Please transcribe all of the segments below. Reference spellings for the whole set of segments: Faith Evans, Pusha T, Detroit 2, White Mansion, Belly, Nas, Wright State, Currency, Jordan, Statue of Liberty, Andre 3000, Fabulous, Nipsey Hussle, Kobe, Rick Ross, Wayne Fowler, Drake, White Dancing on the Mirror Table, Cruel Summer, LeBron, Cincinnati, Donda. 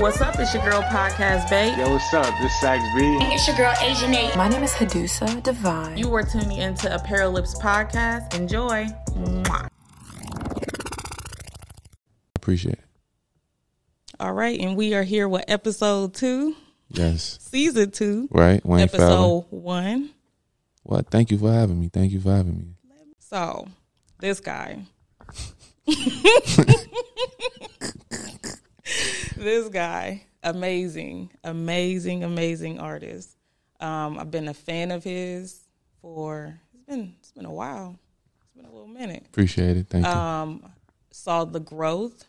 What's up? It's your girl, Podcast Bae. Yo, what's up? This is Sax B. And it's your girl, Asian A. My name is Hadusa Divine. You are tuning into Apocalypse Podcast. Enjoy. Mwah. Appreciate it. All right, and we are here with episode 2. Yes. Season 2. Right, Wayne Fowler. Episode 1. Well, thank you for having me. Thank you for having me. So, this guy. This guy, amazing artist. I've been a fan of his for it's been a while. It's been a little minute. Appreciate it. Thank you. Saw the growth.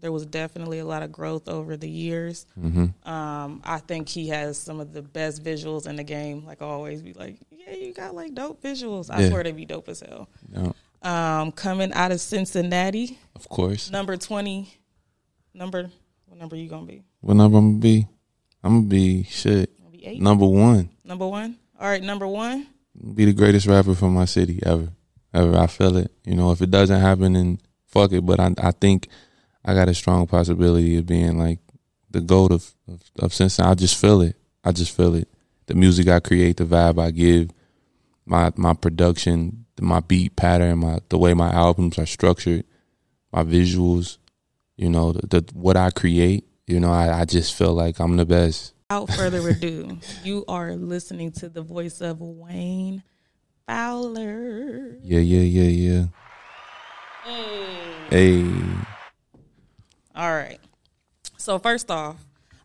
There was definitely a lot of growth over the years. Mm-hmm. I think he has some of the best visuals in the game. Like I always be like, yeah, you got like dope visuals. I swear they be dope as hell. No. Coming out of Cincinnati, of course. Number 20. What number you gonna be? What number I'm gonna be? I'm gonna be shit. Gonna be 8. Number 1. Number 1. All right, number 1. Be the greatest rapper from my city ever. I feel it. You know, if it doesn't happen, then fuck it. But I think I got a strong possibility of being like the GOAT of Cincinnati. I just feel it. The music I create, the vibe I give, my production, my beat pattern, the way my albums are structured, my visuals. You know, what I create, you know, I just feel like I'm the best. Without further ado, you are listening to the voice of Wayne Fowler. Yeah. Hey. All right. So first off,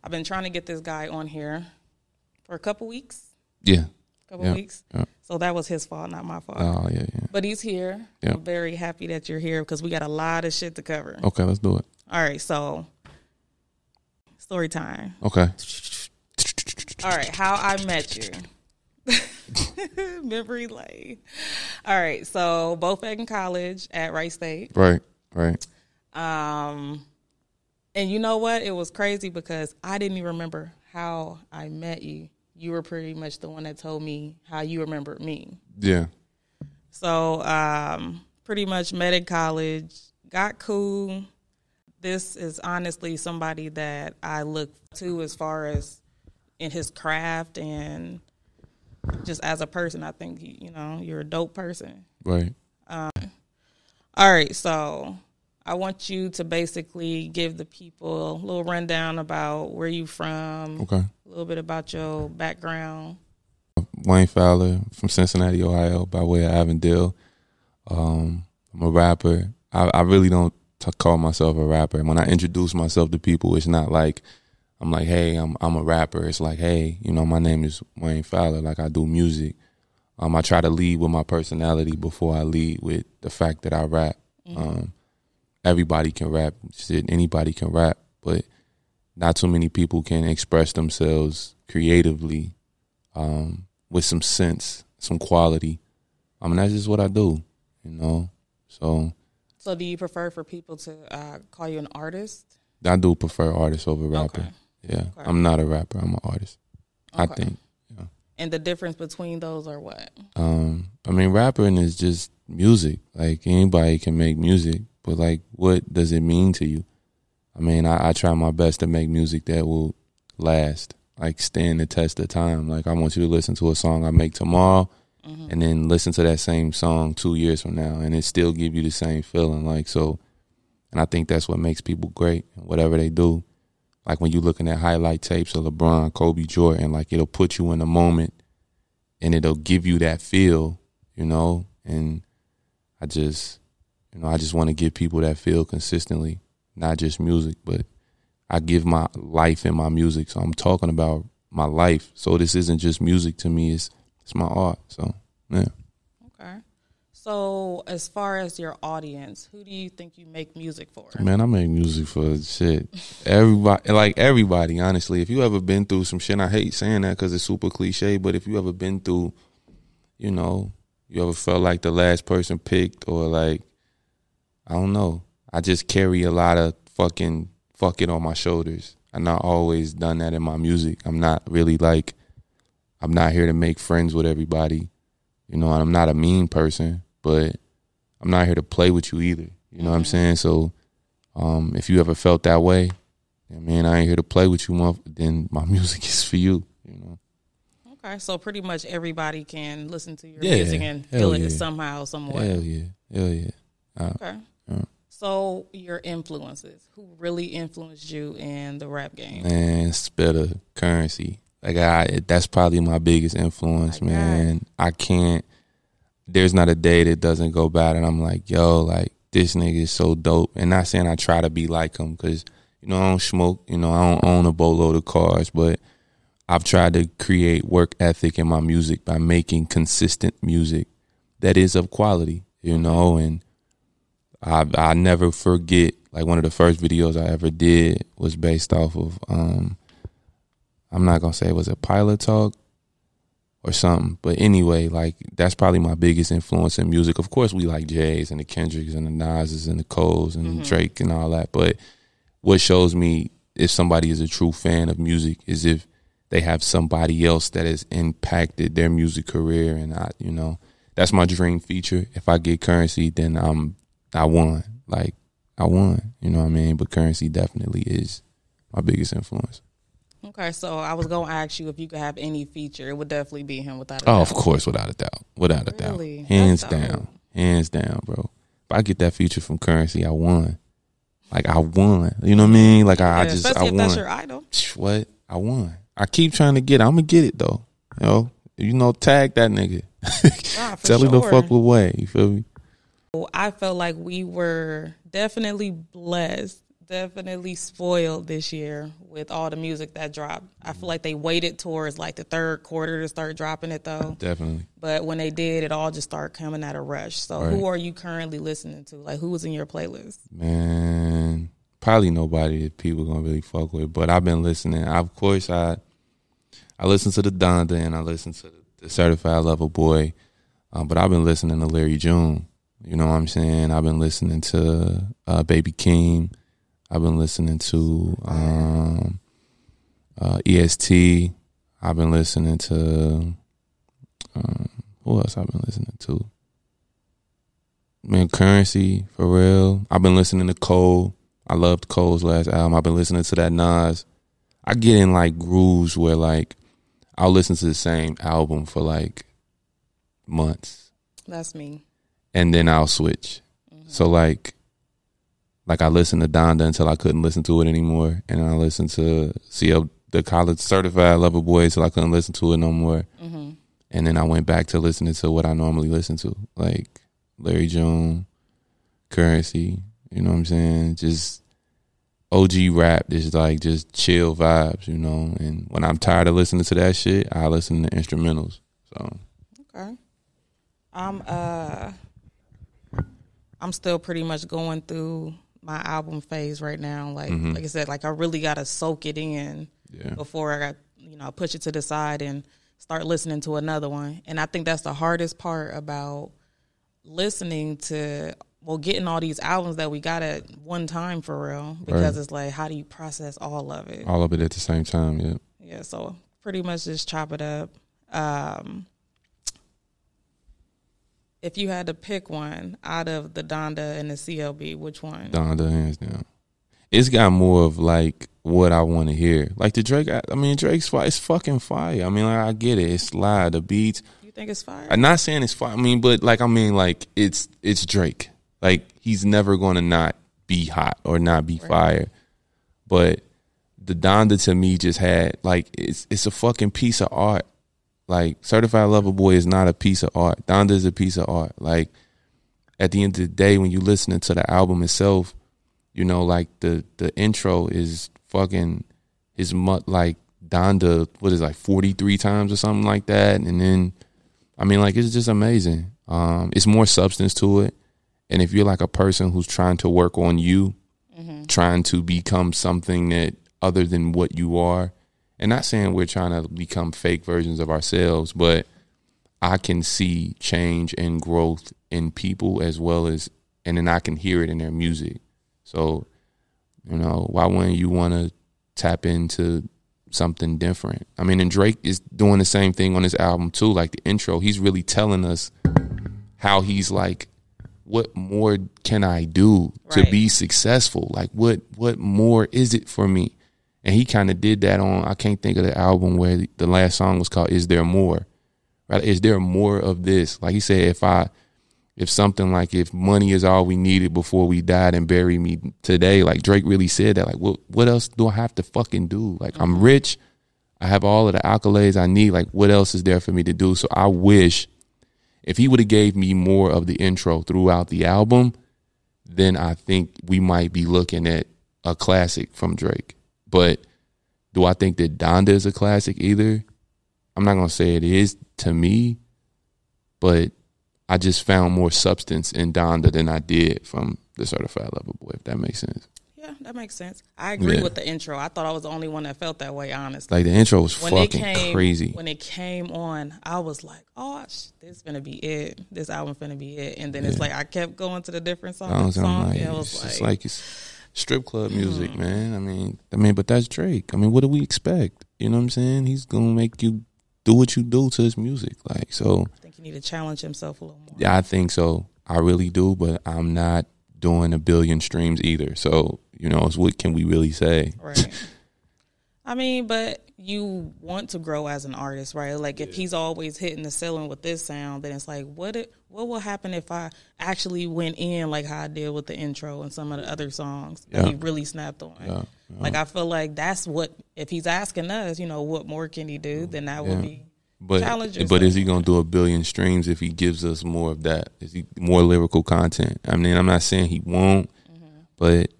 I've been trying to get this guy on here for a couple weeks. Yeah. Couple weeks. Yeah. So that was his fault, not my fault. Oh, yeah. But he's here. Yeah. I'm very happy that you're here because we got a lot of shit to cover. Okay, let's do it. All right, so story time. Okay. All right, how I met you. Memory lane. All right, so both back in college at Wright State. Right. And you know what? It was crazy because I didn't even remember how I met you. You were pretty much the one that told me how you remembered me. Yeah. So pretty much met in college, got cool. This is honestly somebody that I look to as far as in his craft and just as a person. I think, you know, you're a dope person. Right. All right. So I want you to basically give the people a little rundown about where you from. Okay. A little bit about your background. Wayne Fowler from Cincinnati, Ohio, by way of Avondale. I'm a rapper. I really don't call myself a rapper. And when I introduce myself to people, it's not like I'm like, hey, I'm a rapper. It's like, hey, you know, my name is Wayne Fowler. Like, I do music. I try to lead with my personality before I lead with the fact that I rap. Mm-hmm. Everybody can rap. Shit, anybody can rap, but not too many people can express themselves creatively with some sense, some quality. I mean, that's just what I do, you know. So do you prefer for people to call you an artist? I do prefer artist over rapper. Okay. Yeah, okay. I'm not a rapper. I'm an artist. Okay. I think. Yeah. And the difference between those are what? I mean, rapping is just music. Like, anybody can make music, but like, what does it mean to you? I mean, I try my best to make music that will last, like stand the test of time. Like, I want you to listen to a song I make tomorrow, mm-hmm. and then listen to that same song 2 years from now, and it still give you the same feeling. Like, so, and I think that's what makes people great, whatever they do. Like, when you're looking at highlight tapes of LeBron, Kobe, Jordan, like, it'll put you in the moment, and it'll give you that feel, you know. And I just want to give people that feel consistently. Not just music, but I give my life in my music. So I'm talking about my life. So this isn't just music to me. It's my art. So, yeah. Okay. So as far as your audience, who do you think you make music for? Man, I make music for shit. Everybody, honestly. If you ever been through some shit, I hate saying that because it's super cliche, but if you ever been through, you know, you ever felt like the last person picked or like, I don't know. I just carry a lot of fucking fuck it on my shoulders. I've not always done that in my music. I'm not here to make friends with everybody. You know, and I'm not a mean person, but I'm not here to play with you either. You know what I'm saying? So if you ever felt that way, I mean, I ain't here to play with you, then my music is for you, you know. Okay, so pretty much everybody can listen to your music and feel it somehow, somewhere. Hell yeah, hell yeah. Okay. So your influences, who really influenced you in the rap game? Man, it's better Currency. Like, that's probably my biggest influence, man. I can't, there's not a day that doesn't go by and I'm like, yo, like, this nigga is so dope. And not saying I try to be like him because, you know, I don't smoke, you know, I don't own a boatload of cars, but I've tried to create work ethic in my music by making consistent music that is of quality, you know, and I never forget, like, one of the first videos I ever did was based off of, I'm not going to say, was it Pilot Talk or something? But anyway, like, that's probably my biggest influence in music. Of course, we like Jays and the Kendricks and the Nases and the Coles and Drake and all that. But what shows me if somebody is a true fan of music is if they have somebody else that has impacted their music career. And, you know, that's my dream feature. If I get Currency, then I won. Like, I won. You know what I mean? But Currency definitely is my biggest influence. Okay, so I was going to ask you if you could have any feature. It would definitely be him, without a doubt. Oh, of course, without a doubt. Without a doubt. Hands down. Hands down, bro. If I get that feature from Currency, I won. Like, I won. You know what I mean? Like, I won. That's your idol. What? I won. I keep trying to get it. I'm going to get it, though. You know, tag that nigga. Tell him to fuck away. You feel me? I felt like we were definitely blessed, definitely spoiled this year with all the music that dropped. I feel like they waited towards like the third quarter to start dropping it, though. Definitely. But when they did, it all just started coming at a rush. So who are you currently listening to? Like, who was in your playlist? Man, probably nobody that people gonna really fuck with. But I've been listening. Of course, I listen to the Donda and I listen to the Certified Lover Boy. But I've been listening to Larry June. You know what I'm saying? I've been listening to Baby Keem. I've been listening to EST. I've been listening to who else? I've been listening to, man, Currency for real. I've been listening to Cole. I loved Cole's last album. I've been listening to that Nas. I get in like grooves where like I'll listen to the same album for like months. That's me. And then I'll switch. So, like I listened to Donda until I couldn't listen to it anymore. And I listened to the college Certified Lover Boy until I couldn't listen to it no more. And then I went back to listening to what I normally listen to, like Larry June, Currency, you know what I'm saying? Just OG rap, just chill vibes, you know? And when I'm tired of listening to that shit, I listen to instrumentals. So. Okay. I'm still pretty much going through my album phase right now. Like I said, like I really got to soak it in before I got, you know, push it to the side and start listening to another one. And I think that's the hardest part about listening to, getting all these albums that we got at one time for real, because it's like, how do you process all of it? All of it at the same time. Yeah. Yeah. So pretty much just chop it up. If you had to pick one out of the Donda and the CLB, which one? Donda, hands down. It's got more of, like, what I want to hear. Like, the Drake, Drake's fire. It's fucking fire. I mean, like, I get it. It's live. The beats. You think it's fire? I'm not saying it's fire. But it's Drake. Like, he's never going to not be hot or not be fire. But the Donda, to me, just had, like, it's a fucking piece of art. Like, Certified Lover Boy is not a piece of art. Donda is a piece of art. Like, at the end of the day, when you listening to the album itself, you know, like, the intro is fucking Donda, 43 times or something like that. And then, it's just amazing. It's more substance to it. And if you're, like, a person who's trying to work on you, trying to become something that other than what you are, and not saying we're trying to become fake versions of ourselves, but I can see change and growth in people as well as, and then I can hear it in their music. So, you know, why wouldn't you want to tap into something different? I mean, and Drake is doing the same thing on his album too. Like the intro, he's really telling us how he's like, what more can I do to be successful? Like what more is it for me? And he kind of did that on, I can't think of the album where the last song was called Is There More? Right? Is there more of this? Like he said, if money is all we needed before we died and bury me today, like Drake really said that, like, what else do I have to fucking do? Like, I'm rich. I have all of the accolades I need. Like, what else is there for me to do? So I wish if he would have gave me more of the intro throughout the album, then I think we might be looking at a classic from Drake. But do I think that Donda is a classic either? I'm not going to say it is to me, but I just found more substance in Donda than I did from the Certified Lover Boy, if that makes sense. Yeah, that makes sense. I agree with the intro. I thought I was the only one that felt that way, honestly. Like, the intro was crazy. When it came on, I was like, oh, this is going to be it. This album going to be it. And then it's like I kept going to the different songs. It's strip club music, man. I mean, but that's Drake. I mean, what do we expect? You know what I'm saying? He's going to make you do what you do to his music. Like, so I think he need to challenge himself a little more. Yeah, I think so. I really do, but I'm not doing 1 billion streams either. So, you know, it's what can we really say? Right. I mean, but you want to grow as an artist, right? Like, if he's always hitting the ceiling with this sound, then it's like, what will happen if I actually went in like how I did with the intro and some of the other songs that he really snapped on? Yeah. Yeah. Like, I feel like that's what, if he's asking us, you know, what more can he do, then that would be challenging. But is he going to do 1 billion streams if he gives us more of that? Is he more lyrical content? I mean, I'm not saying he won't, but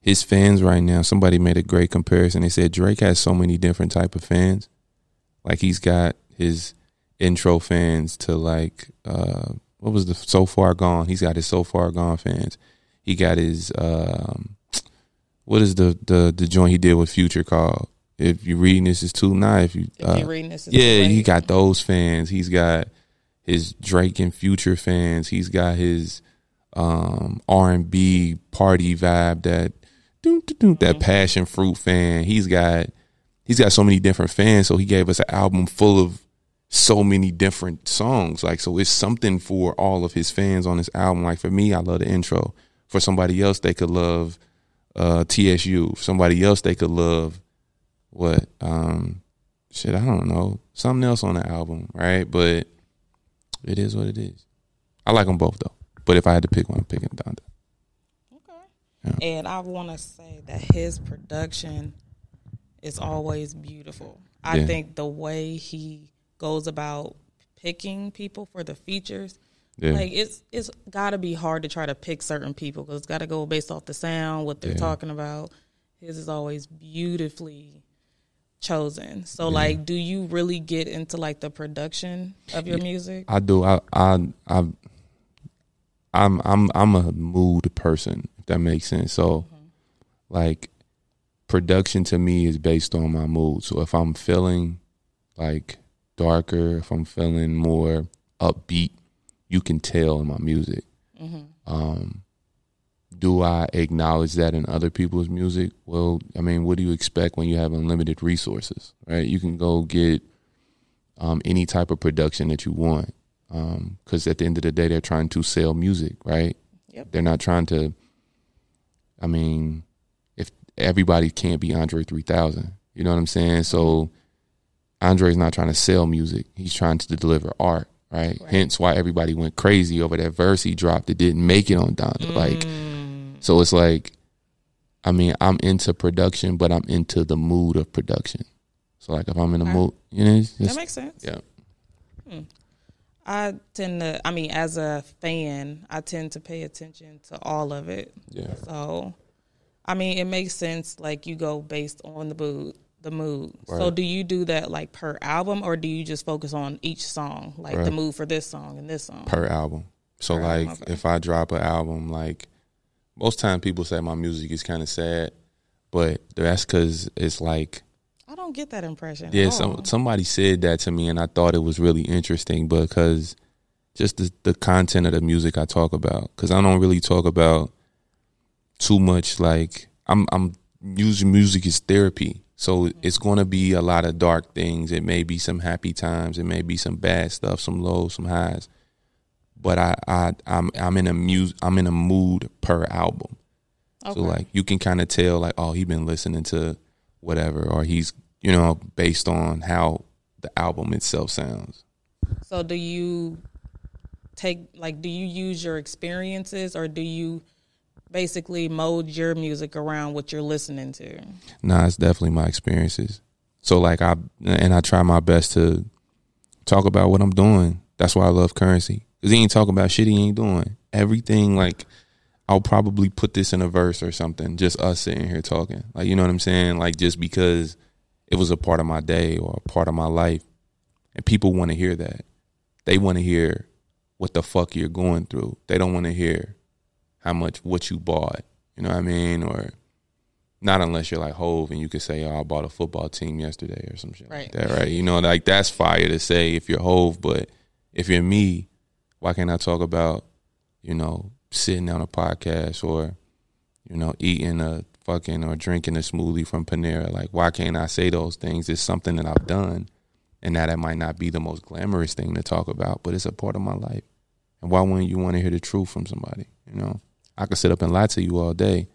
his fans right now, somebody made a great comparison. They said Drake has so many different type of fans. Like, he's got his intro fans to, like, what was the So Far Gone? He's got his So Far Gone fans. He got his, what is the joint he did with Future called? If You're Reading This Is Too Nice. If You're Reading This Is Too Nice. Yeah, he got those fans. He's got his Drake and Future fans. He's got his R&B party vibe, that passion fruit fan. He's got so many different fans, so he gave us an album full of so many different songs. Like, so it's something for all of his fans on this album. Like, for me, I love the intro. For somebody else, they could love TSU. For somebody else, they could love I don't know, something else on the album, right? But it is what it is. I like them both, though. But if I had to pick one, I'm picking Donda. Okay. Yeah. And I want to say that his production is always beautiful. I think the way he goes about picking people for the features, like, it's got to be hard to try to pick certain people because it's got to go based off the sound, what they're talking about. His is always beautifully chosen. So, like, do you really get into, like, the production of your music? I do. I'm a mood person, if that makes sense. So, like, production to me is based on my mood. So if I'm feeling, like, darker, if I'm feeling more upbeat, you can tell in my music. Do I acknowledge that in other people's music? Well, I mean, what do you expect when you have unlimited resources, right? You can go get any type of production that you want because at the end of the day, they're trying to sell music, right? Yep. They're not trying to, I mean, if everybody can't be Andre 3000, you know what I'm saying? So Andre's not trying to sell music. He's trying to deliver art, right? Hence why everybody went crazy over that verse he dropped that didn't make it on Donda. So it's like, I mean, I'm into production, but I'm into the mood of production. So, like, if I'm in the mood, you know. That makes sense. Yeah. I tend to, I mean, as a fan, I tend to pay attention to all of it. Yeah. So, I mean, it makes sense, like, you go based on the mood. Right. So do you do that, like, per album, or do you just focus on each song? Like, the mood for this song and this song. Per album. So, per like, album, if I drop an album, like, most time people say my music is kind of sad, but that's because it's like, I don't get that impression. Yeah, somebody said that to me, and I thought it was really interesting because just the content of the music I talk about. Because I don't really talk about too much. Like, I'm using music as therapy, so it's going to be a lot of dark things. It may be some happy times. It may be some bad stuff, some lows, some highs. But I'm in a mood per album. Okay. So, like, you can kind of tell, like, oh, he been listening to whatever, or he's, you know, based on how the album itself sounds. So do you take, like, do you use your experiences, or do you basically mold your music around what you're listening to? Nah, it's definitely my experiences. So, like, I try my best to talk about what I'm doing. That's why I love Currency, because he ain't talking about shit he ain't doing. Everything, like, I'll probably put this in a verse or something, just us sitting here talking. Like, you know what I'm saying? Like, just because it was a part of my day or a part of my life. And people want to hear that. They want to hear what the fuck you're going through. They don't want to hear how much, what you bought. You know what I mean? Or not unless you're like Hov and you can say, oh, I bought a football team yesterday or some shit right. Like that, right? You know, like, that's fire to say if you're Hov, but if you're me, why can't I talk about, you know, sitting on a podcast, or, you know, eating a fucking or drinking a smoothie from Panera? Like, why can't I say those things? It's something that I've done. And now that might not be the most glamorous thing to talk about, but it's a part of my life. And why wouldn't you want to hear the truth from somebody? You know, I could sit up and lie to you all day,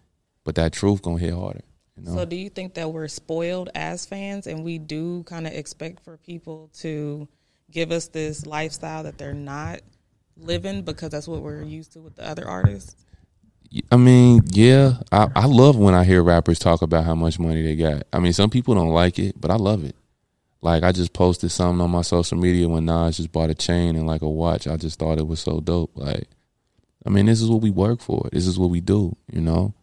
but that truth gonna hit harder. You know? So do you think that we're spoiled as fans, and we do kind of expect for people to give us this lifestyle that they're not living, because that's what we're used to with the other artists? I mean, yeah, I love when I hear rappers talk about how much money they got. I mean, some people don't like it, but I love it. Like, I just posted something on my social media when Nas just bought a chain and like a watch. I just thought it was so dope. Like, I mean, this is what we work for. This is what we do, you know?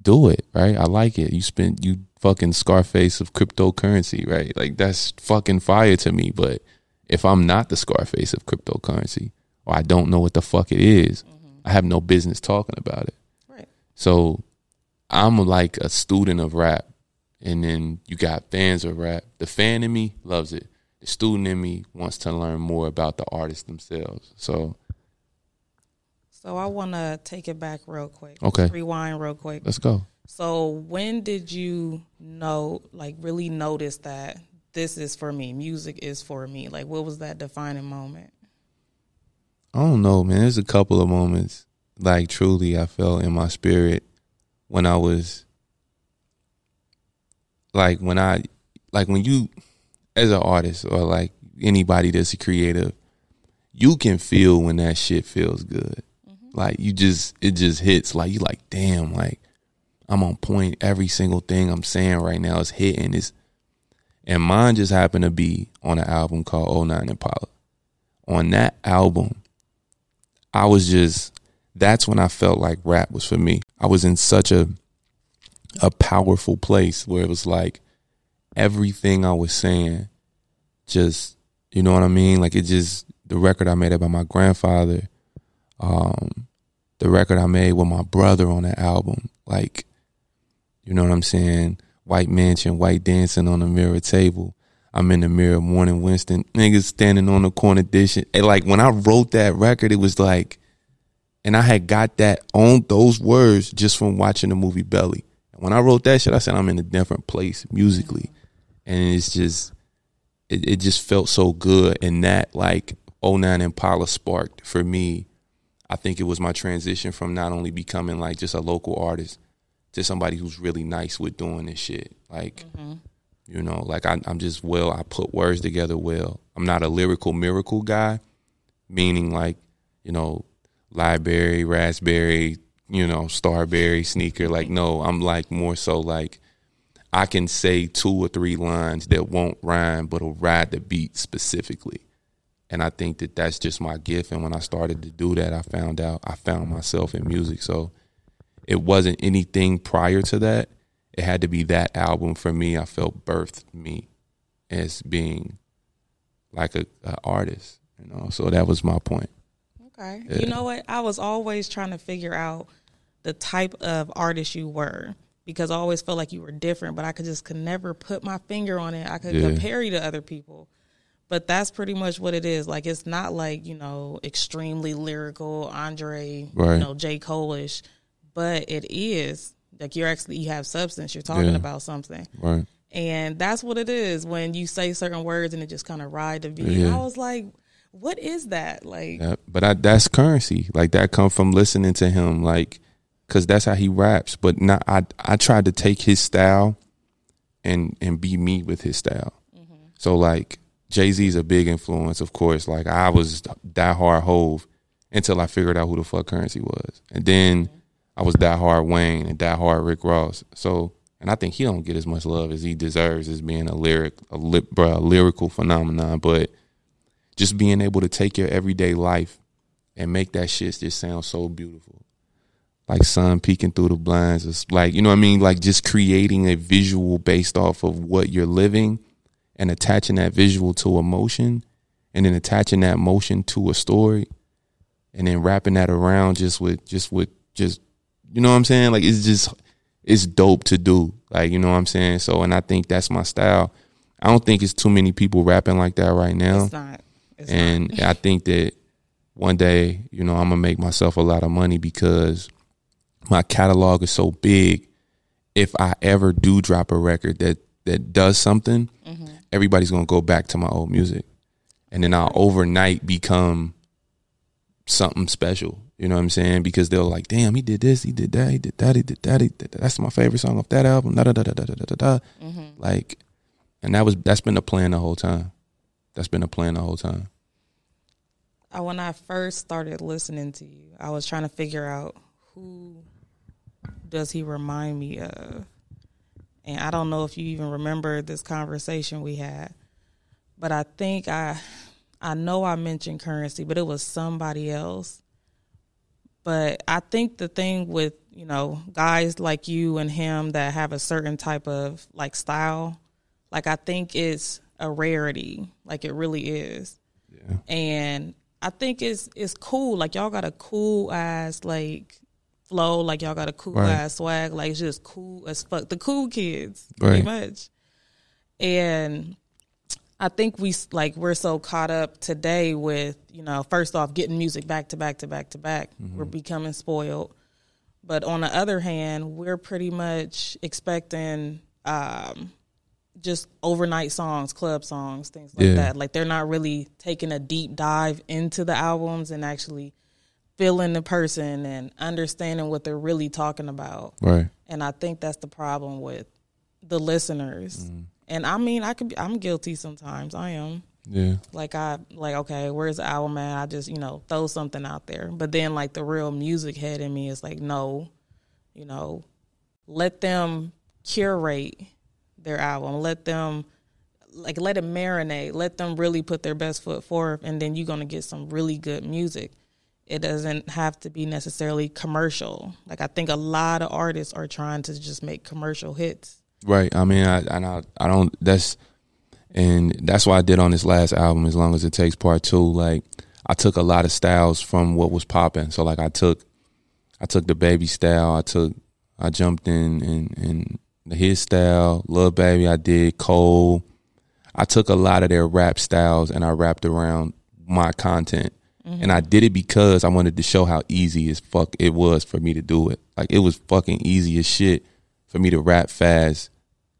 Do it, right? I like it. You fucking Scarface of cryptocurrency, right? Like, that's fucking fire to me. But if I'm not the Scarface of cryptocurrency, or I don't know what the fuck it is, mm-hmm. I have no business talking about it. Right. So I'm like a student of rap, and then you got fans of rap. The fan in me loves it. The student in me wants to learn more about the artists themselves. So I want to take it back real quick. Okay. Just rewind real quick. Let's go. So when did you know, like, really notice that this is for me, music is for me? Like, what was that defining moment? I don't know, man. There's a couple of moments, like, truly I felt in my spirit when I was, like, when you, as an artist or, like, anybody that's a creative, you can feel when that shit feels good. Like, it just hits. Like, you like, damn, like, I'm on point. Every single thing I'm saying right now is hitting. And mine just happened to be on an album called 09 Impala. On that album, that's when I felt like rap was for me. I was in such a powerful place where it was like everything I was saying just, you know what I mean? Like, it just, the record I made about my grandfather, the record I made with my brother on that album, like, you know what I'm saying? White Mansion, white dancing on the mirror table. I'm in the mirror, Morning Winston, niggas standing on the corner dishing. And like, when I wrote that record, it was like, and I had got that on those words just from watching the movie Belly. And when I wrote that shit, I said, I'm in a different place musically. And it's just, it just felt so good. And that, like, 09 Impala sparked for me. I think it was my transition from not only becoming like just a local artist to somebody who's really nice with doing this shit. Like, mm-hmm. you know, like I'm just, well, I put words together well. I'm not a lyrical miracle guy, meaning like, you know, library, raspberry, you know, starberry, sneaker. Like, no, I'm like more so like I can say 2 or 3 lines that won't rhyme but will ride the beat specifically. And I think that that's just my gift. And when I started to do that, I found myself in music. So it wasn't anything prior to that. It had to be that album for me. I felt birthed me as being like an artist, you know. So that was my point. Okay. Yeah. You know what? I was always trying to figure out the type of artist you were, because I always felt like you were different, but I could never put my finger on it. I could compare you to other people. But that's pretty much what it is. Like, it's not like, you know, extremely lyrical, Andre, right. you know, J. Cole-ish. But it is. Like, you have substance. You're talking about something. Right. And that's what it is when you say certain words and it just kind of ride the beat. Yeah. I was like, what is that? Like, yeah, but that's Currency. Like, that come from listening to him. Like, because that's how he raps. But I tried to take his style and be me with his style. Mm-hmm. So like Jay Z's a big influence, of course. Like I was diehard Hove until I figured out who the fuck Currency was, and then mm-hmm. I was diehard Wayne and diehard Rick Ross. So, and I think he don't get as much love as he deserves as being a lyrical phenomenon, but just being able to take your everyday life and make that shit just sound so beautiful. Like sun peeking through the blinds. It's like, you know what I mean? Like just creating a visual based off of what you're living and attaching that visual to emotion and then attaching that emotion to a story and then wrapping that around just with you know what I'm saying? Like it's dope to do. Like, you know what I'm saying? So, and I think that's my style. I don't think it's too many people rapping like that right now. It's not. It's not. I think that one day, you know, I'm going to make myself a lot of money because my catalog is so big. If I ever do drop a record that does something, mm-hmm. everybody's going to go back to my old music. And then I'll overnight become something special. You know what I'm saying? Because they're like, damn, he did this, he did that, he did that, he did that, he did that. That's my favorite song off that album. Da da da da da da da da. Mm-hmm. Like, and that's been the plan the whole time. That's been the plan the whole time. When I first started listening to you, I was trying to figure out who does he remind me of. And I don't know if you even remember this conversation we had, but I think I know I mentioned Currency, but it was somebody else. But I think the thing with, you know, guys like you and him that have a certain type of, like, style, like, I think it's a rarity. Like, it really is. Yeah. And I think it's cool. Like, y'all got a cool-ass, like, flow. Like, y'all got a cool-ass swag. Like, it's just cool as fuck. The cool kids, pretty much. And I think we're so caught up today with, you know, first off, getting music back to back to back to back. Mm-hmm. We're becoming spoiled. But on the other hand, we're pretty much expecting just overnight songs, club songs, things like that. Like, they're not really taking a deep dive into the albums and actually feeling the person and understanding what they're really talking about. Right. And I think that's the problem with the listeners. Mm-hmm. And I mean, I'm guilty sometimes. I am. Yeah. Like, okay, where's the album at? I just, you know, throw something out there. But then, like, the real music head in me is like, no, you know, let them curate their album. Let them, like, let it marinate. Let them really put their best foot forward, and then you're going to get some really good music. It doesn't have to be necessarily commercial. Like, I think a lot of artists are trying to just make commercial hits. Right. I mean, that's what I did on this last album, As Long As It Takes Part 2. Like, I took a lot of styles from what was popping. So, like, I took the Baby style. I jumped in and his style, Lil Baby. I did Cole. I took a lot of their rap styles and I wrapped around my content. Mm-hmm. And I did it because I wanted to show how easy as fuck it was for me to do it. Like, it was fucking easy as shit for me to rap fast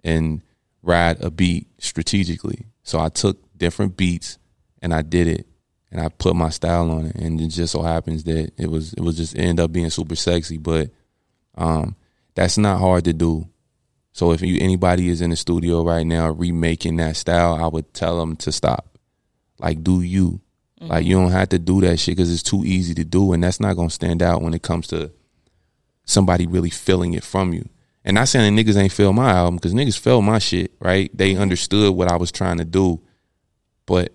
and ride a beat strategically. So I took different beats and I did it and I put my style on it. And it just so happens that it was just end up being super sexy, but that's not hard to do. So if anybody is in the studio right now remaking that style, I would tell them to stop. Like, do you. Mm-hmm. Like, you don't have to do that shit because it's too easy to do, and that's not going to stand out when it comes to somebody really feeling it from you. And not saying that niggas ain't feel my album, because niggas felt my shit, right? They understood what I was trying to do. But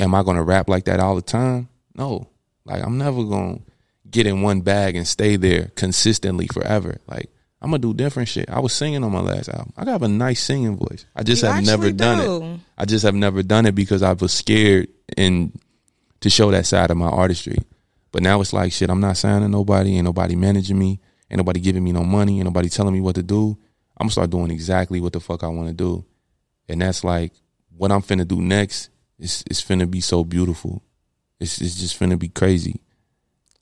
am I going to rap like that all the time? No. Like, I'm never going to get in one bag and stay there consistently forever. Like, I'm going to do different shit. I was singing on my last album. I got a nice singing voice. I just have never done it. I just have never done it because I was scared to show that side of my artistry. But now it's like, shit, I'm not signing nobody. Ain't nobody managing me. Ain't nobody giving me no money. Ain't nobody telling me what to do. I'm going to start doing exactly what the fuck I want to do. And that's like, what I'm finna do next, it's finna be so beautiful. It's just finna be crazy.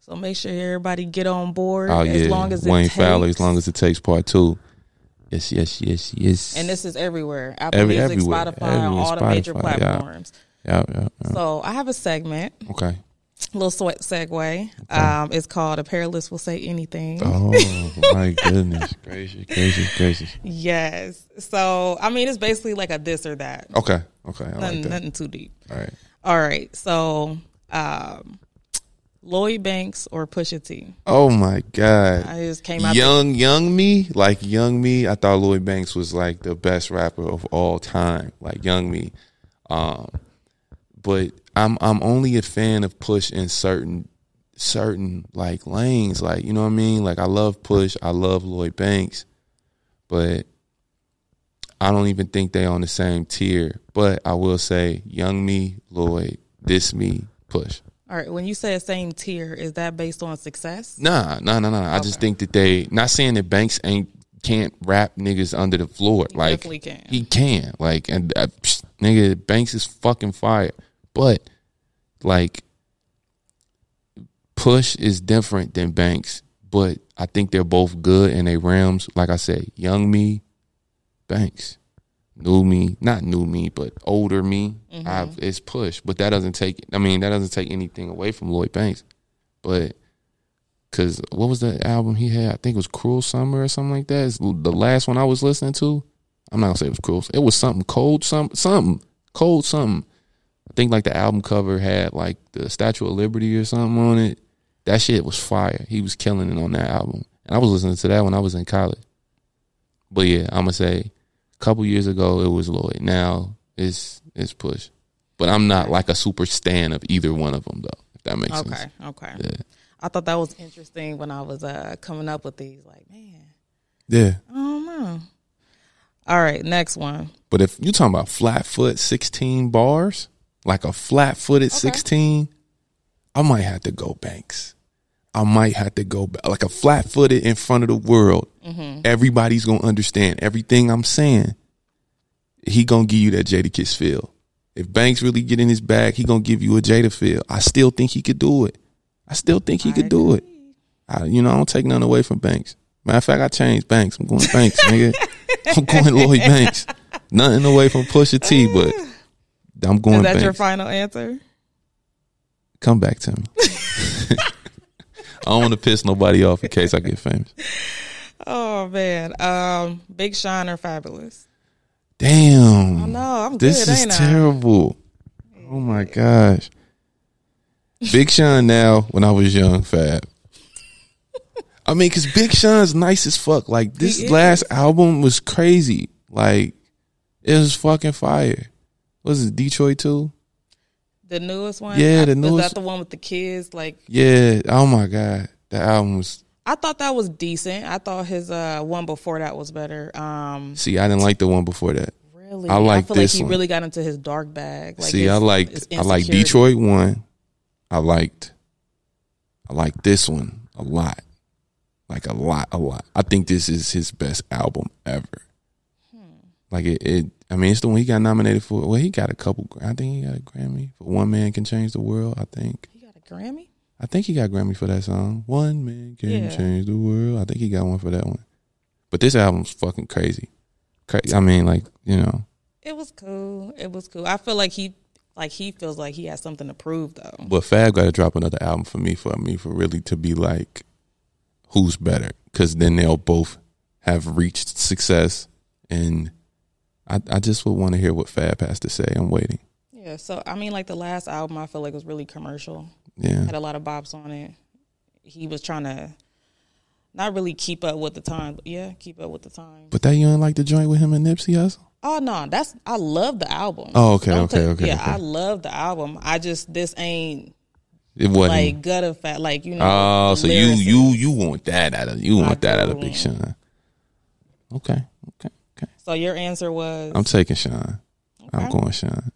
So make sure everybody get on board. Oh, yeah. As Long As It Takes. Wayne Fowler, As Long As It Takes Part 2. Yes, yes, yes, yes. And this is everywhere. Apple Music, Spotify, all the major platforms. Yeah. So I have a segment. Okay. little sweat segue. Okay. It's called A Perilous Will Say Anything. Oh, my goodness. gracious. Yes. So, I mean, it's basically like a this or that. Okay. Nothing too deep. All right. So, Lloyd Banks or Pusha T? Oh, my God. I just came out. Young me. I thought Lloyd Banks was like the best rapper of all time. Like, young me. But I'm only a fan of Push in certain like lanes, like, you know what I mean? Like, I love Push, I love Lloyd Banks, but I don't even think they on the same tier. But I will say young me, Lloyd, this me, Push. All right, when you say the same tier, is that based on success? Nah. Okay. I just think that they, not saying that Banks can't rap niggas under the floor. He like definitely can. He can. Like, and nigga, Banks is fucking fire. But, like, Push is different than Banks, but I think they're both good in their realms. Like I said, young me, Banks. New me, not new me, but older me, mm-hmm. It's Push. But that doesn't take anything away from Lloyd Banks. But, because what was the album he had? I think it was Cruel Summer or something like that. It's the last one I was listening to. I'm not going to say it was Cruel. It was something cold, something. I think like the album cover had like the Statue of Liberty or something on it. That shit was fire. He was killing it on that album. And I was listening to that when I was in college. But yeah, I'm going to say a couple years ago it was Lloyd. Now it's Push. But I'm not like a super stan of either one of them though, if that makes sense. Okay. Yeah. I thought that was interesting when I was coming up with these. Like, man. Yeah. I don't know. All right, next one. But if you're talking about flat foot 16 bars, like a flat-footed 16, I might have to go Banks. I might have to go like a flat-footed in front of the world. Mm-hmm. Everybody's going to understand everything I'm saying. He going to give you that Jada Kiss feel. If Banks really get in his bag, he going to give you a Jada feel. I still think he could do it. I agree. I don't take nothing away from Banks. Matter of fact, I changed Banks. I'm going Banks, nigga. I'm going Lloyd Banks. Nothing away from Pusha T, but... I'm going. Is that Banks. Your final answer? Come back to me. I don't want to piss nobody off in case I get famous. Oh man, Big Sean or Fabulous? Damn. I know. I'm this good, ain't I? This is terrible. Oh my gosh. Big Sean now. When I was young, Fab. I mean, because Big Sean's nice as fuck. Like this last album was crazy. Like it was fucking fire. What is it, Detroit 2? The newest one? Yeah, the newest. Was that the one with the kids? Like, yeah, oh my God. The album was... I thought that was decent. I thought his one before that was better. See, I didn't like the one before that. Really? I feel like he really got into his dark bag. Like see, I liked Detroit 1. I liked this one a lot. Like, a lot. I think this is his best album ever. Like, it's the one he got nominated for. Well, he got a couple. I think he got a Grammy for One Man Can Change the World, I think. He got a Grammy? I think he got Grammy for that song. One Man Can Change the World. I think he got one for that one. But this album's fucking crazy. I mean, like, you know. It was cool. I feel like he feels like he has something to prove, though. But Fab got to drop another album for me, really to be like, who's better? Because then they'll both have reached success and... I just would want to hear what Fab has to say. I'm waiting. Yeah, so, I mean, like, the last album, I feel like was really commercial. Yeah. Had a lot of bops on it. He was trying to not really keep up with the time. But yeah, keep up with the time. But that you didn't like the joint with him and Nipsey Hussle? Oh, no, I love the album. Oh, okay, okay. Yeah, okay. I love the album. I just, this ain't... It wasn't like gut of fat, like, you know. Oh, so you want that out of Big Sean. Okay. So your answer was? I'm taking Sean. Okay. I'm going Sean.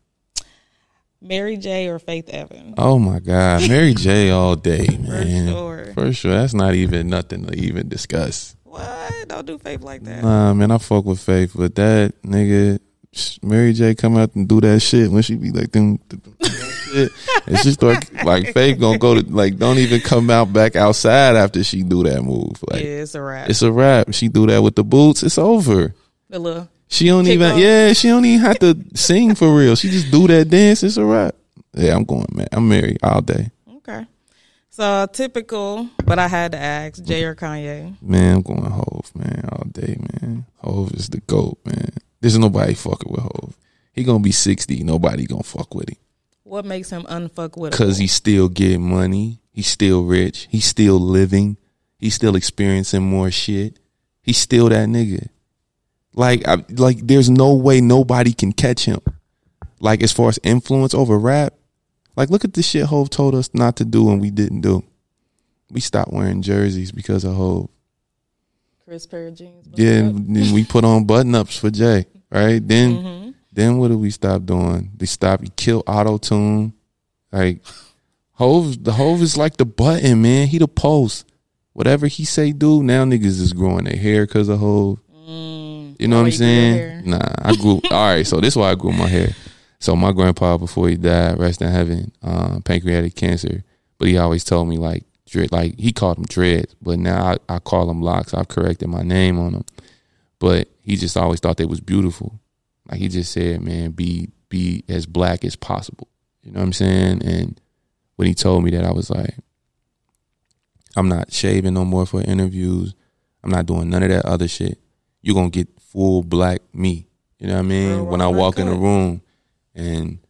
Mary J or Faith Evans? Oh, my God. Mary J all day, man. For sure. That's not even nothing to even discuss. What? Don't do Faith like that. Nah, man, I fuck with Faith. But that nigga, Mary J come out and do that shit when she be like, shit. And she start, like, Faith gonna go to, like, don't even come out back outside after she do that move. Like, yeah, it's a wrap. She do that with the boots. It's over. She don't even have to sing for real. She just do that dance. It's a wrap. Yeah, I'm going, man. I'm married all day. Okay. So typical, but I had to ask, Jay or Kanye? Man, I'm going Hov, man, all day, man. Hov is the GOAT, man. There's nobody fucking with Hov. He gonna be 60, nobody gonna fuck with him. What makes him unfuckwittable? Because he's still getting money, he's still rich, he's still living, he's still experiencing more shit. He's still that nigga. Like, there's no way nobody can catch him. Like, as far as influence over rap, like, look at the shit Hov told us not to do and we didn't do. We stopped wearing jerseys because of Hov. Crisp pair of jeans. Yeah, and then we put on button-ups for Jay, right? Then what did we stop doing? They stopped, kill auto-tune. Like, Hov is like the button, man. He the post. Whatever he say, do, now niggas is growing their hair because of Hov. You know what I'm saying? Nah, I grew. All right, so this is why I grew my hair. So my grandpa, before he died, rest in heaven, pancreatic cancer. But he always told me, like, dread, like he called them dreads, but now I call them locks. I've corrected my name on them. But he just always thought they was beautiful. Like he just said, man, be as black as possible. You know what I'm saying? And when he told me that, I was like, I'm not shaving no more for interviews. I'm not doing none of that other shit. You're going to get full black me. You know what I mean? Girl, when I walk in the room. And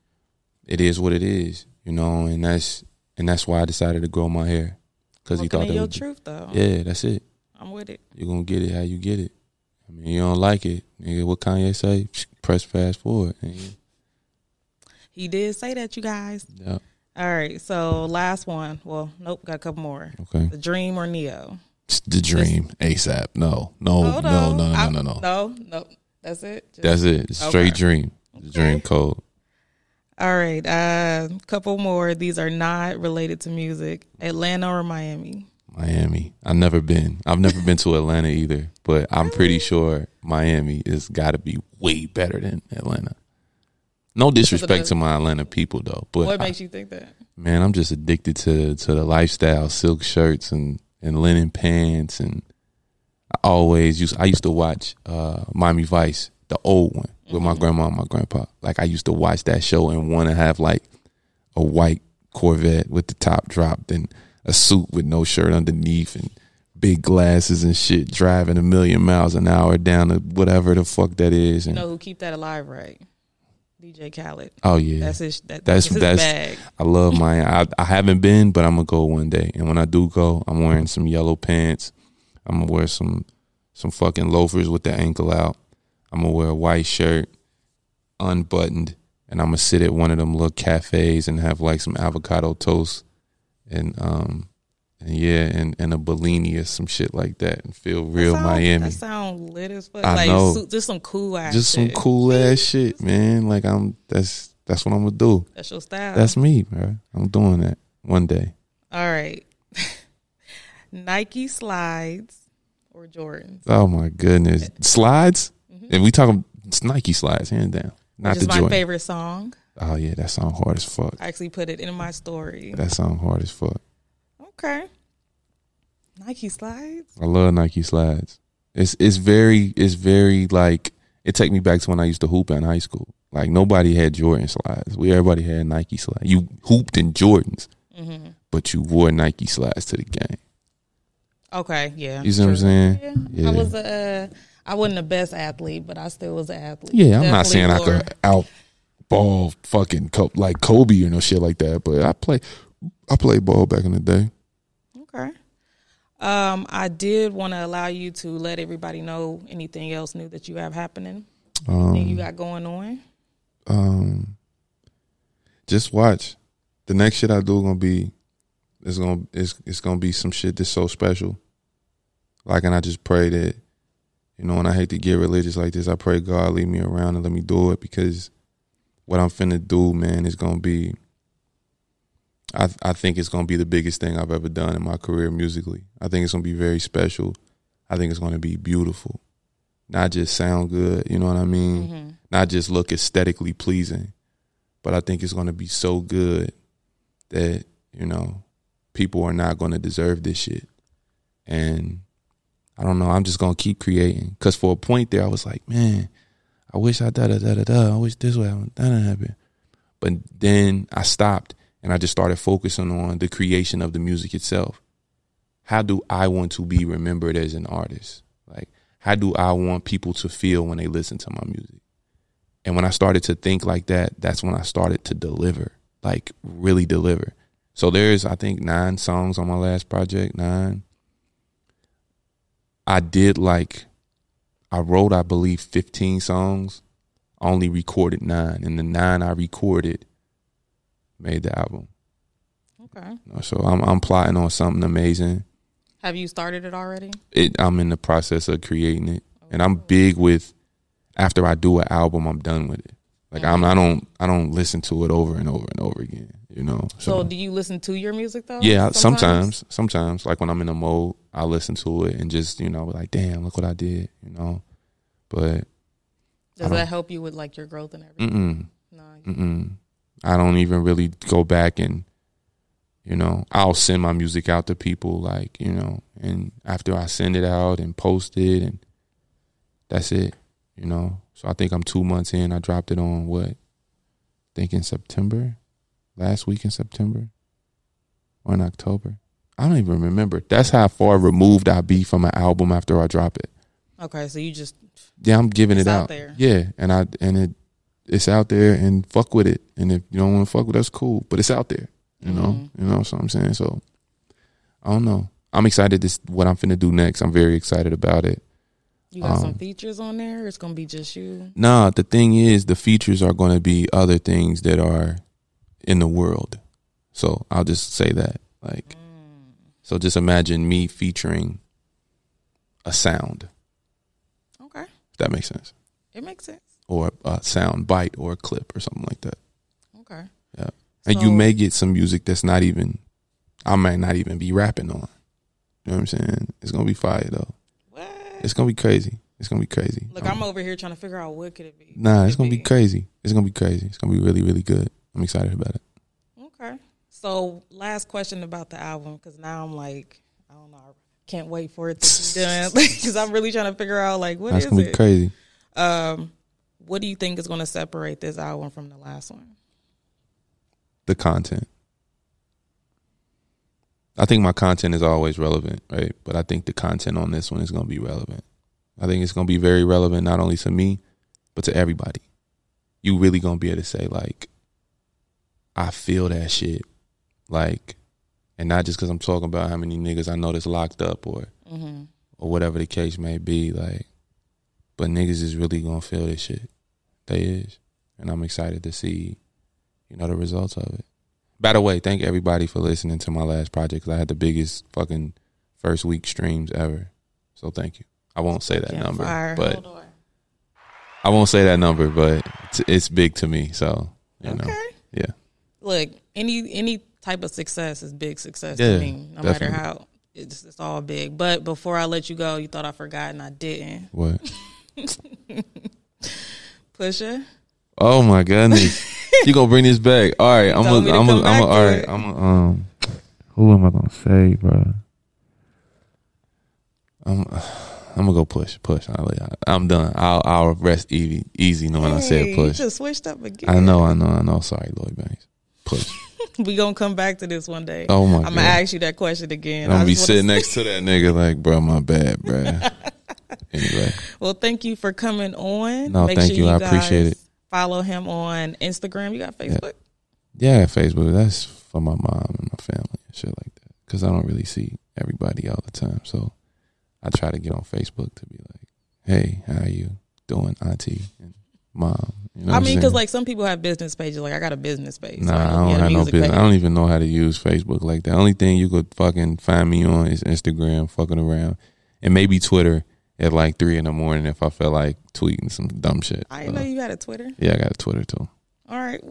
it is what it is, you know, and that's why I decided to grow my hair, because he thought that your truth though. Yeah, that's it. I'm with it. You're gonna get it how you get it. I mean, you don't like it, nigga. What Kanye say? Press fast forward. Nigga. He did say that, you guys. Yeah. All right, so last one. Well, nope, got a couple more. Okay. The Dream or Neo? The Dream, ASAP. No. That's it. That's it. Straight okay. Dream. The Dream Code. All right, couple more. These are not related to music. Atlanta or Miami? Miami. I've never been to Atlanta either, but I'm pretty sure Miami has got to be way better than Atlanta. No disrespect to my Atlanta people, though. But what makes you think that? Man, I'm just addicted to the lifestyle, silk shirts and linen pants, and I used to watch Miami Vice, the old one. With my grandma and my grandpa. Like, I used to watch that show and want to have, like, a white Corvette with the top dropped and a suit with no shirt underneath and big glasses and shit, driving 1,000,000 miles an hour down to whatever the fuck that is. And you know who keep that alive, right? DJ Khaled. Oh, yeah. That's his, that's his bag. I love my... I haven't been, but I'm going to go one day. And when I do go, I'm wearing some yellow pants. I'm going to wear some fucking loafers with the ankle out. I'm going to wear a white shirt, unbuttoned, and I'm going to sit at one of them little cafes and have, like, some avocado toast and a Bellini or some shit like that and feel real Miami. That sound lit as fuck. I know. Just some cool-ass shit. Just some cool-ass shit, man. Like, that's what I'm going to do. That's your style. That's me, bro. I'm doing that one day. All right. Nike slides or Jordans? Oh, my goodness. Slides? And we talking Nike slides, hands down. Not the Jordan. Which is my favorite song. Oh yeah, that song hard as fuck. I actually put it in my story. That song hard as fuck. Okay. Nike slides. I love Nike slides. It's very like, it take me back to when I used to hoop in high school. Like, nobody had Jordan slides. Everybody had Nike slides. You hooped in Jordans, but you wore Nike slides to the game. Okay, yeah. You see what I'm saying? Yeah. Yeah. I was I wasn't the best athlete, but I still was an athlete. Yeah, I'm not saying I could outball fucking like Kobe or no shit like that, but I played ball back in the day. Okay. I did want to allow you to let everybody know anything else new that you have happening, anything you got going on. Just watch. The next shit I do is gonna be some shit that's so special. Like, and I just pray that. You know, and I hate to get religious like this. I pray God lead me around and let me do it, because what I'm finna do, man, is gonna be, I think it's gonna be the biggest thing I've ever done in my career musically. I think it's gonna be very special. I think it's gonna be beautiful. Not just sound good, you know what I mean? Not just look aesthetically pleasing. But I think it's gonna be so good that, you know, people are not gonna deserve this shit. And I don't know. I'm just going to keep creating. Because for a point there, I was like, man, I wish this would happen. But then I stopped And I just started focusing on the creation of the music itself. How do I want to be remembered as an artist? Like, how do I want people to feel when they listen to my music? And when I started to think like that, that's when I started to deliver, like really deliver. So there's, I think, 9 songs on my last project, 9. I wrote, I believe, 15 songs, only recorded 9. And the 9 I recorded made the album. Okay. So I'm plotting on something amazing. Have you started it already? I'm in the process of creating it. Oh. And I'm big with, after I do an album, I'm done with it. Like, mm-hmm. I don't listen to it over and over and over again, you know. So do you listen to your music though? Yeah, sometimes. Like when I'm in a mode, I listen to it and just, you know, like, damn, look what I did, you know. But does that help you with like your growth and everything? Mm-mm. No. Mm-mm. I don't even really go back and, you know, I'll send my music out to people, like, you know, and after I send it out and post it, and that's it. You know, so I think I'm 2 months in. I dropped it on what? I think in September, last week in September or in October. I don't even remember. That's how far removed I be from an album after I drop it. Okay, so you just I'm giving it out there. Yeah, and it's out there, and fuck with it. And if you don't want to fuck with it, that's cool, but it's out there. You mm-hmm. know, you know what I'm saying. So I don't know. I'm excited. This what I'm finna do next. I'm very excited about it. You got some features on there, or it's going to be just you? Nah, the thing is, the features are going to be other things that are in the world. So I'll just say that. Like, So just imagine me featuring a sound. Okay. If that makes sense. It makes sense. Or a sound bite or a clip or something like that. Okay. Yeah. And you may get some music that's not even, I might not even be rapping on. You know what I'm saying? It's going to be fire, though. It's going to be crazy. It's going to be crazy. Look, I'm over here trying to figure out what could it be. Nah, it's going to be crazy. It's going to be crazy. It's going to be really, really good. I'm excited about it. Okay. So last question about the album, because now I'm like, I don't know. I can't wait for it to be done because I'm really trying to figure out, like, what is it? It's going to be crazy. What do you think is going to separate this album from the last one? The content. I think my content is always relevant, right? But I think the content on this one is going to be relevant. I think it's going to be very relevant, not only to me, but to everybody. You really going to be able to say, like, I feel that shit. Like, and not just because I'm talking about how many niggas I know that's locked up or mm-hmm. or whatever the case may be. Like, but niggas is really going to feel this shit. They is. And I'm excited to see, you know, the results of it. By the way, thank everybody for listening to my last project, because I had the biggest fucking first week streams ever. So thank you. I won't say that number, but I won't say that number, but it's big to me. So, you know, yeah. Look, any type of success is big success to me, no matter how. It's all big. But before I let you go, you thought I forgot, and I didn't. What? Pusha. Oh my goodness. You gonna bring this back. All right, who am I gonna say, bro? I'm gonna go push. I'm done. I'll rest easy knowing I said push. You just switched up again. I know. Sorry, Lloyd Banks. Push. We gonna come back to this one day. Oh my God. I'm gonna ask you that question again. I'm gonna be sitting next to that nigga like, bro, my bad, bro. Anyway. Well, thank you for coming on. No, thank you. I appreciate it. Follow him on Instagram. You got Facebook? Yeah, Facebook. That's for my mom and my family and shit like that, because I don't really see everybody all the time. So I try to get on Facebook to be like, hey, how are you doing, auntie and mom? You know I mean, because like some people have business pages. Like I got a business page. Nah, so I don't have no business. Page. I don't even know how to use Facebook like that. The only thing you could fucking find me on is Instagram fucking around, and maybe Twitter at like 3 a.m. if I feel like tweeting some dumb shit. I didn't know you had a Twitter. Yeah, I got a Twitter too. All right.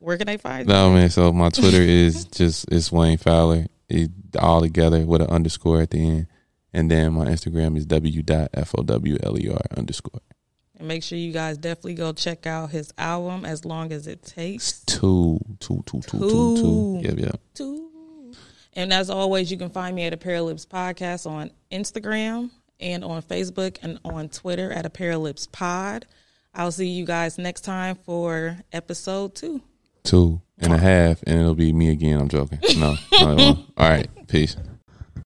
Where can I find you? No, man. So my Twitter is it's Wayne Fowler. It, all together with an underscore at the end. And then my Instagram is w.fowler_. And make sure you guys definitely go check out his album, As Long As It Takes. Two. Yeah. Two. And as always, you can find me at Apocalypse Podcast on Instagram, and on Facebook and on Twitter at Apocalypse Pod. I'll see you guys next time for episode 2. 2.5, and it'll be me again. I'm joking. No. All right. Peace.